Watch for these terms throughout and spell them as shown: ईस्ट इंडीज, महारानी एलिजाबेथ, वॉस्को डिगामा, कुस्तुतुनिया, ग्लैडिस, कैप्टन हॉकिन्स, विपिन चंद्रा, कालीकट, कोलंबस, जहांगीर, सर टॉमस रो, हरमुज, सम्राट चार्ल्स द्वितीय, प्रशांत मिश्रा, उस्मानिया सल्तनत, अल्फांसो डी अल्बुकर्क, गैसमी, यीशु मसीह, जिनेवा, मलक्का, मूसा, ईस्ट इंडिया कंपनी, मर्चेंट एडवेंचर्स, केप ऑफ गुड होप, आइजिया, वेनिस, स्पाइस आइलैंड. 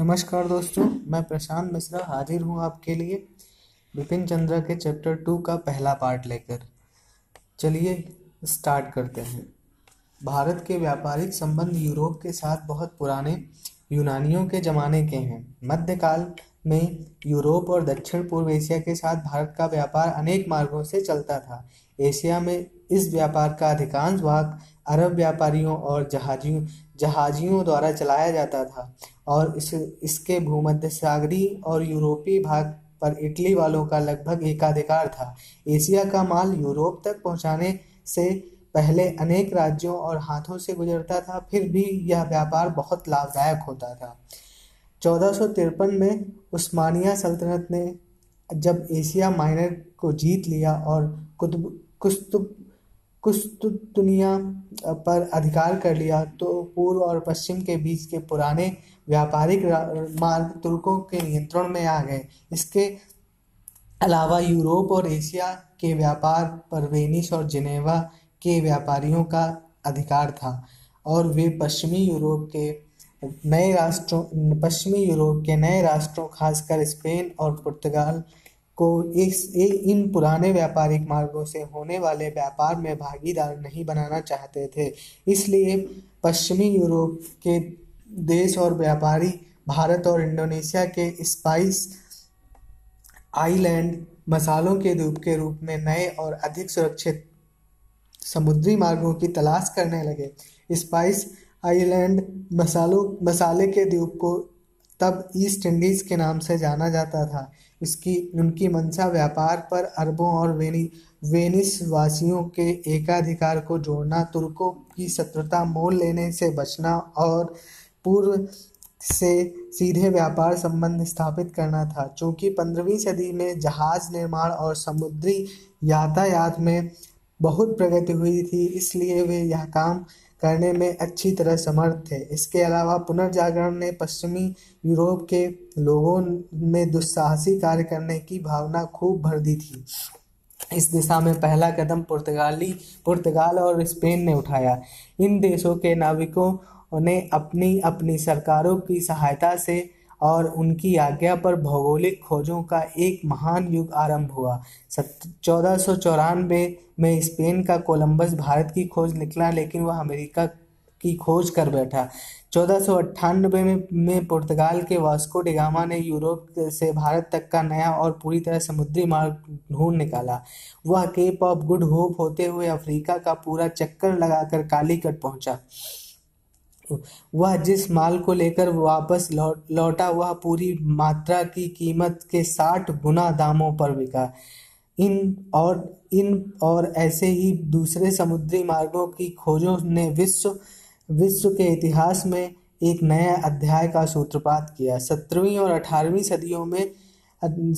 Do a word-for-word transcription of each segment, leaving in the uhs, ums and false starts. नमस्कार दोस्तों, मैं प्रशांत मिश्रा हाजिर हूँ आपके लिए विपिन चंद्रा के चैप्टर टू का पहला पार्ट लेकर। चलिए स्टार्ट करते हैं। भारत के व्यापारिक संबंध यूरोप के साथ बहुत पुराने यूनानियों के ज़माने के हैं। मध्यकाल में यूरोप और दक्षिण पूर्व एशिया के साथ भारत का व्यापार अनेक मार्गों से चलता था। एशिया में इस व्यापार का अधिकांश भाग अरब व्यापारियों और जहाजियों जहाजियों द्वारा चलाया जाता था और इस इसके भूमध्य सागरीय और यूरोपीय भाग पर इटली वालों का लगभग एकाधिकार था। एशिया का माल यूरोप तक पहुंचाने से पहले अनेक राज्यों और हाथों से गुजरता था, फिर भी यह व्यापार बहुत लाभदायक होता था। चौदह सौ तिरपन में उस्मानिया सल्तनत ने जब एशिया माइनर को जीत लिया और कुतुब कुस्तुब कुस्तुतुनिया पर अधिकार कर लिया, तो पूर्व और पश्चिम के बीच के पुराने व्यापारिक मार्ग तुर्कों के नियंत्रण में आ गए। इसके अलावा यूरोप और एशिया के व्यापार पर वेनिस और जिनेवा के व्यापारियों का अधिकार था और वे पश्चिमी यूरोप के नए राष्ट्रों पश्चिमी यूरोप के नए राष्ट्रों खासकर स्पेन और पुर्तगाल को इस इन पुराने व्यापारिक मार्गों से होने वाले व्यापार में भागीदार नहीं बनाना चाहते थे। इसलिए पश्चिमी यूरोप के देश और व्यापारी भारत और इंडोनेशिया के स्पाइस आइलैंड मसालों के द्वीप के रूप में नए और अधिक सुरक्षित समुद्री मार्गों की तलाश करने लगे। स्पाइस आइलैंड मसालों मसाले के द्वीप को तब ईस्ट इंडीज के नाम से जाना जाता था। इसकी उनकी मंशा व्यापार पर अरबों और वेनि वेनिस वासियों के एकाधिकार को जोड़ना, तुर्कों की शत्रुता मोल लेने से बचना और पूर्व से सीधे व्यापार संबंध स्थापित करना था। चूँकि पंद्रहवीं सदी में जहाज निर्माण और समुद्री यातायात में बहुत प्रगति हुई थी, इसलिए वे यह काम करने में अच्छी तरह समर्थ थे। इसके अलावा पुनर्जागरण ने पश्चिमी यूरोप के लोगों में दुस्साहसी कार्य करने की भावना खूब भर दी थी। इस दिशा में पहला कदम पुर्तगाली पुर्तगाल और स्पेन ने उठाया। इन देशों के नाविकों ने अपनी अपनी सरकारों की सहायता से और उनकी आज्ञा पर भौगोलिक खोजों का एक महान युग आरंभ हुआ। चौदह सौ चौरानवे में स्पेन का कोलंबस भारत की खोज निकला, लेकिन वह अमेरिका की खोज कर बैठा। चौदह सौ अट्ठानबे में, में पुर्तगाल के वॉस्को डिगामा ने यूरोप से भारत तक का नया और पूरी तरह समुद्री मार्ग ढूंढ निकाला। वह केप ऑफ गुड होप होते हुए अफ्रीका का पूरा चक्कर लगाकर कालीकट पहुंचा। वह जिस माल को लेकर वापस लौटा वह पूरी मात्रा की कीमत के साठ गुना दामों पर बिका। इन और इन और ऐसे ही दूसरे समुद्री मार्गों की खोजों ने विश्व विश्व के इतिहास में एक नया अध्याय का सूत्रपात किया। सत्रहवीं और अठारहवीं सदियों में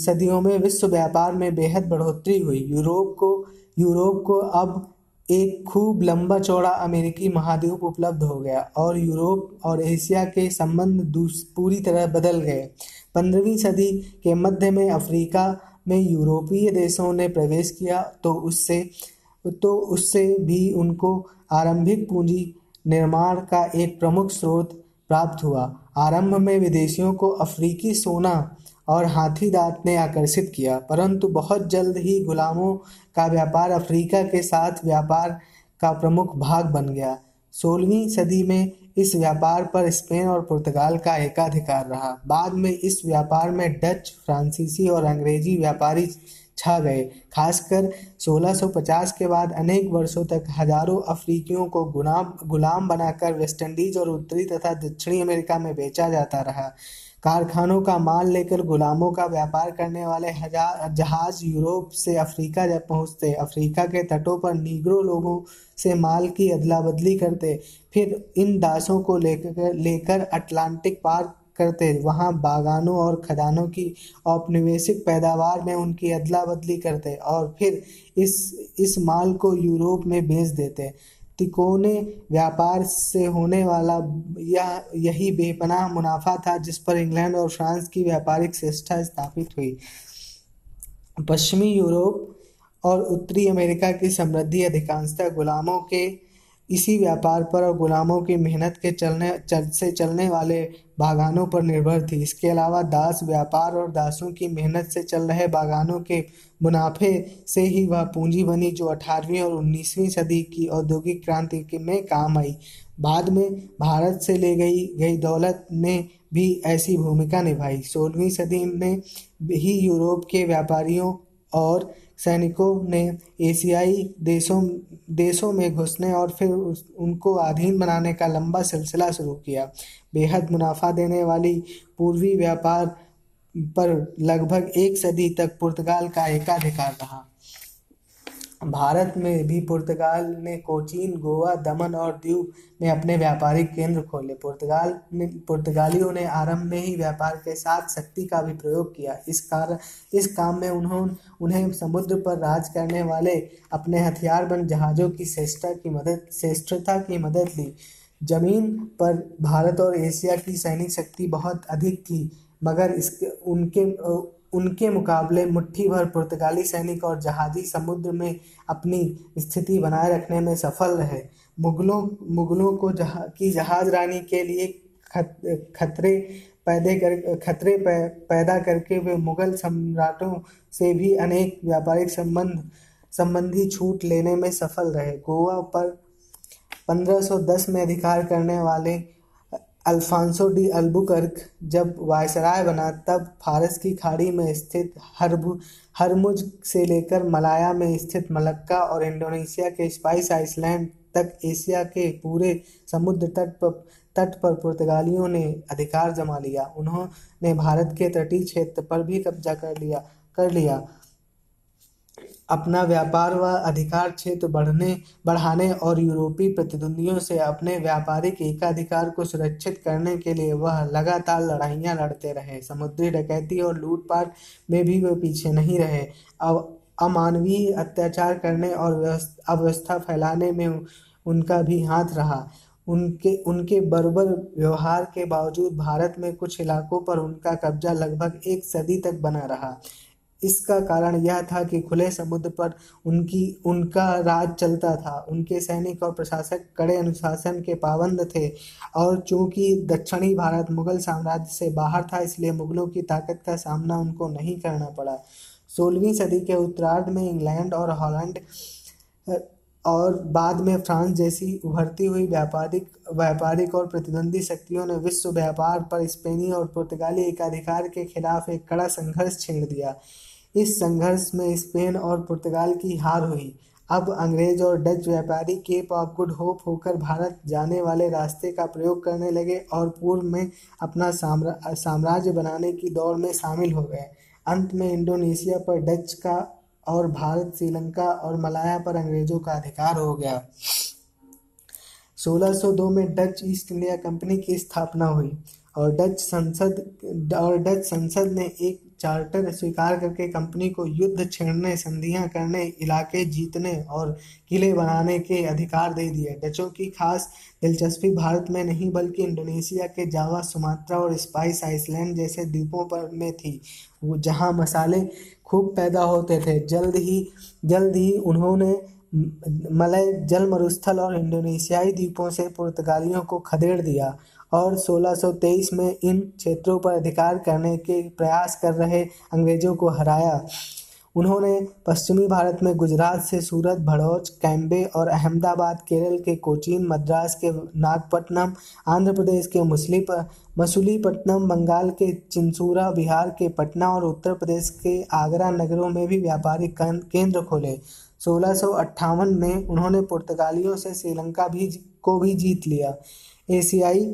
सदियों में विश्व व्यापार में बेहद बढ़ोतरी हुई। यूरोप को यूरोप को अब एक खूब लंबा चौड़ा अमेरिकी महाद्वीप उपलब्ध हो गया और यूरोप और एशिया के संबंध पूरी तरह बदल गए। पंद्रहवीं सदी के मध्य में अफ्रीका में यूरोपीय देशों ने प्रवेश किया, तो उससे तो उससे भी उनको आरंभिक पूंजी निर्माण का एक प्रमुख स्रोत प्राप्त हुआ। आरंभ में विदेशियों को अफ्रीकी सोना और हाथी दांत ने आकर्षित किया, परंतु बहुत जल्द ही गुलामों का व्यापार अफ्रीका के साथ व्यापार का प्रमुख भाग बन गया। सोलहवीं सदी में इस व्यापार पर स्पेन और पुर्तगाल का एकाधिकार रहा। बाद में इस व्यापार में डच, फ्रांसीसी और अंग्रेजी व्यापारी छा गए। खासकर सोलह सौ पचास के बाद अनेक वर्षों तक हजारों अफ्रीकियों को गुलाम गुलाम बनाकर वेस्टइंडीज और उत्तरी तथा दक्षिणी अमेरिका में बेचा जाता रहा। कारखानों का माल लेकर गुलामों का व्यापार करने वाले हजार जहाज यूरोप से अफ्रीका जब पहुँचते, अफ्रीका के तटों पर नीग्रो लोगों से माल की अदला बदली करते, फिर इन दासों को लेकर लेकर अटलांटिक पार करते, वहाँ बागानों और खदानों की औपनिवेशिक पैदावार में उनकी अदला बदली करते और फिर इस इस माल को यूरोप में बेच देते। तिकोने व्यापार से होने वाला यह यही बेपनाह मुनाफा था जिस पर इंग्लैंड और फ्रांस की व्यापारिक श्रेष्ठता स्थापित हुई। पश्चिमी यूरोप और उत्तरी अमेरिका की समृद्धि अधिकांशतः गुलामों के इसी व्यापार पर और गुलामों की मेहनत के चलने चल से चलने वाले बागानों पर निर्भर थी। इसके अलावा दास व्यापार और दासों की मेहनत से चल रहे बागानों के मुनाफे से ही वह पूंजी बनी जो अठारहवीं और उन्नीसवीं सदी की औद्योगिक क्रांति में काम आई। बाद में भारत से ले गई गई दौलत ने भी ऐसी भूमिका निभाई। सोलहवीं सदी में ही यूरोप के व्यापारियों और सैनिकों ने एशियाई देशों देशों में घुसने और फिर उनको अधीन बनाने का लंबा सिलसिला शुरू किया। बेहद मुनाफा देने वाली पूर्वी व्यापार पर लगभग एक सदी तक पुर्तगाल का एकाधिकार रहा। भारत में भी पुर्तगाल ने कोचीन, गोवा, दमन और दीव में अपने व्यापारिक केंद्र खोले। पुर्तगाल ने पुर्तगालियों ने आरंभ में ही व्यापार के साथ शक्ति का भी प्रयोग किया। इस कार इस काम में उन्होंने उन्हें समुद्र पर राज करने वाले अपने हथियारबंद जहाज़ों की श्रेष्ठता की मदद श्रेष्ठता की मदद ली। जमीन पर भारत और एशिया की सैनिक शक्ति बहुत अधिक थी, मगर इसके उनके उनके मुकाबले मुट्ठी भर पुर्तगाली सैनिक और जहाजी समुद्र में अपनी स्थिति बनाए रखने में सफल रहे। मुगलों मुगलों को जहा की जहाज रानी के लिए खत, खतरे पैदे कर खतरे पै, पैदा करके वे मुगल सम्राटों से भी अनेक व्यापारिक संबंध संबंधी छूट लेने में सफल रहे। गोवा पर पंद्रह सौ दस में अधिकार करने वाले अल्फांसो डी अल्बुकर्क जब वायसराय बना, तब फारस की खाड़ी में स्थित हरमुज से लेकर मलाया में स्थित मलक्का और इंडोनेशिया के स्पाइस आइलैंड तक एशिया के पूरे समुद्र तट पर तट पर पुर्तगालियों ने अधिकार जमा लिया। उन्होंने भारत के तटीय क्षेत्र पर भी कब्जा कर लिया कर लिया अपना व्यापार व अधिकार क्षेत्र बढ़ने बढ़ाने और यूरोपीय प्रतिद्वंदियों से अपने व्यापारिक एकाधिकार को सुरक्षित करने के लिए वह लगातार लड़ाइयाँ लड़ते रहे। समुद्री डकैती और लूटपाट में भी वे पीछे नहीं रहे। अब अमानवीय अत्याचार करने और अव्यवस्था फैलाने में उनका भी हाथ रहा। उनके उनके बर्बर व्यवहार के बावजूद भारत में कुछ इलाकों पर उनका कब्जा लगभग एक सदी तक बना रहा। इसका कारण यह था कि खुले समुद्र पर उनकी उनका राज चलता था। उनके सैनिक और प्रशासक कड़े अनुशासन के पाबंद थे, और चूँकि दक्षिणी भारत मुगल साम्राज्य से बाहर था, इसलिए मुगलों की ताकत का सामना उनको नहीं करना पड़ा। सोलहवीं सदी के उत्तरार्ध में इंग्लैंड और हॉलैंड और बाद में फ्रांस जैसी उभरती हुई व्यापारिक व्यापारिक और प्रतिद्वंदी शक्तियों ने विश्व व्यापार पर स्पेनी और पुर्तगाली एकाधिकार के खिलाफ एक कड़ा संघर्ष छेड़ दिया। इस संघर्ष में स्पेन और पुर्तगाल की हार हुई। अब अंग्रेज और डच व्यापारी केप ऑफ गुड होप होकर भारत जाने वाले रास्ते का प्रयोग करने लगे और पूर्व में अपना साम्रा, साम्राज्य बनाने की दौड़ में शामिल हो गए। अंत में इंडोनेशिया पर डच का और भारत, श्रीलंका और मलाया पर अंग्रेजों का अधिकार हो गया। सोलह सौ दो में डच ईस्ट इंडिया कंपनी की स्थापना हुई और डच संसद और डच संसद ने एक चार्टर स्वीकार करके कंपनी को युद्ध छेड़ने, संधियां करने, इलाके जीतने और किले बनाने के अधिकार दे दिए। डचों की खास दिलचस्पी भारत में नहीं बल्कि इंडोनेशिया के जावा, सुमात्रा और स्पाइस आइलैंड जैसे द्वीपों पर में थी, वो जहां मसाले खूब पैदा होते थे। जल्द ही जल्द ही उन्होंने मलय जल मरुस्थल और इंडोनेशियाई द्वीपों से पुर्तगालियों को खदेड़ दिया और सोलह सौ तेईस में इन क्षेत्रों पर अधिकार करने के प्रयास कर रहे अंग्रेजों को हराया। उन्होंने पश्चिमी भारत में गुजरात से सूरत, भड़ौच, कैम्बे और अहमदाबाद, केरल के कोचीन, मद्रास के नागपट्टनम, आंध्र प्रदेश के मसूलीपट्टनम, बंगाल के चिंसूरा, बिहार के पटना और उत्तर प्रदेश के आगरा नगरों में भी व्यापारिक केंद्र खोले। सोलह सौ अट्ठावन में उन्होंने पुर्तगालियों से श्रीलंका भी को भी जीत लिया। एशियाई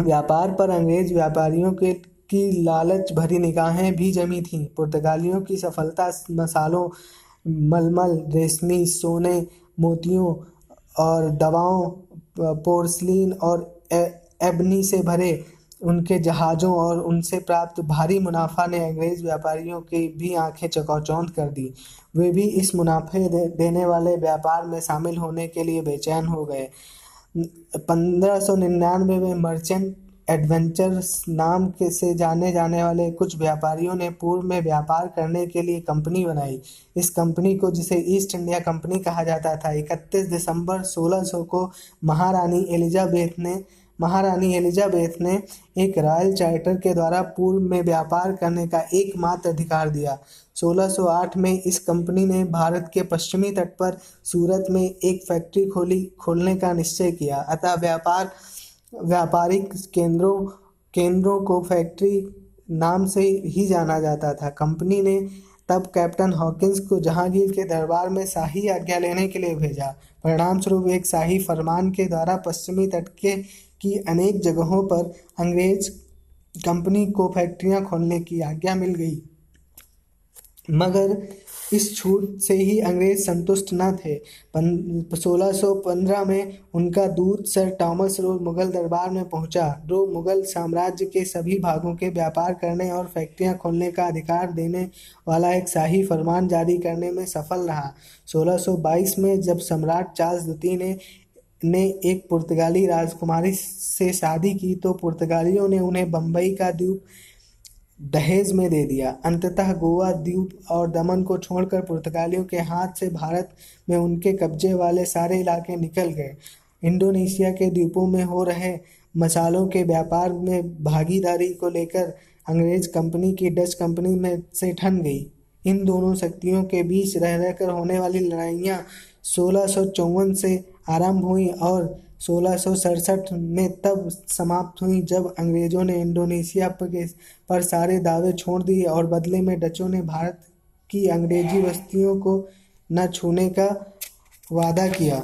व्यापार पर अंग्रेज व्यापारियों के की लालच भरी निगाहें भी जमी थीं। पुर्तगालियों की सफलता मसालों, मलमल, रेशमी, सोने, मोतियों और दवाओं, पोर्सलिन और एबनी से भरे उनके जहाज़ों और उनसे प्राप्त भारी मुनाफा ने अंग्रेज़ व्यापारियों की भी आंखें चकौचौंध कर दी। वे भी इस मुनाफे दे, देने वाले व्यापार में शामिल होने के लिए बेचैन हो गए। पंद्रह सौ निन्यानवे में मर्चेंट एडवेंचर्स नाम के से जाने जाने वाले कुछ व्यापारियों ने पूर्व में व्यापार करने के लिए कंपनी बनाई। इस कंपनी को, जिसे ईस्ट इंडिया कंपनी कहा जाता था, इकतीस दिसंबर सोलह सौ को महारानी एलिजाबेथ ने महारानी एलिजाबेथ ने एक रॉयल चार्टर के द्वारा पूर्व में व्यापार करने का एकमात्र अधिकार दिया। सोलह सौ आठ में इस कंपनी ने भारत के पश्चिमी तट पर सूरत में एक फैक्ट्री खोली खोलने का निश्चय किया। अतः व्यापार व्यापारिक केंद्रों केंद्रों को फैक्ट्री नाम से ही जाना जाता था। कंपनी ने तब कैप्टन हॉकिन्स को जहांगीर के दरबार में शाही आज्ञा लेने के लिए भेजा। परिणाम स्वरूप एक शाही फरमान के द्वारा पश्चिमी तट के की अनेक जगहों पर अंग्रेज कंपनी को फैक्ट्रियां खोलने की आज्ञा मिल गई। मगर इस छूट से ही अंग्रेज संतुष्ट न थे। सोलह सौ पंद्रह में उनका दूत सर टॉमस रो मुगल दरबार में पहुंचा। रो मुगल साम्राज्य के सभी भागों के व्यापार करने और फैक्ट्रियां खोलने का अधिकार देने वाला एक शाही फरमान जारी करने में सफल रहा। सोलह सौ बाईस में जब सम्राट चार्ल्स द्वितीय ने ने एक पुर्तगाली राजकुमारी से शादी की तो पुर्तगालियों ने उन्हें बम्बई का द्वीप दहेज में दे दिया। अंततः गोवा द्वीप और दमन को छोड़कर पुर्तगालियों के हाथ से भारत में उनके कब्जे वाले सारे इलाके निकल गए। इंडोनेशिया के द्वीपों में हो रहे मसालों के व्यापार में भागीदारी को लेकर अंग्रेज कंपनी की डच कंपनी में से ठन गई। इन दोनों शक्तियों के बीच रह रहकर होने वाली लड़ाइयाँ सोलह सौ चौवन से आरंभ हुई और सोलह सौ सड़सठ में तब समाप्त हुई जब अंग्रेजों ने इंडोनेशिया पर सारे दावे छोड़ दिए और बदले में डचों ने भारत की अंग्रेजी बस्तियों को न छूने का वादा किया।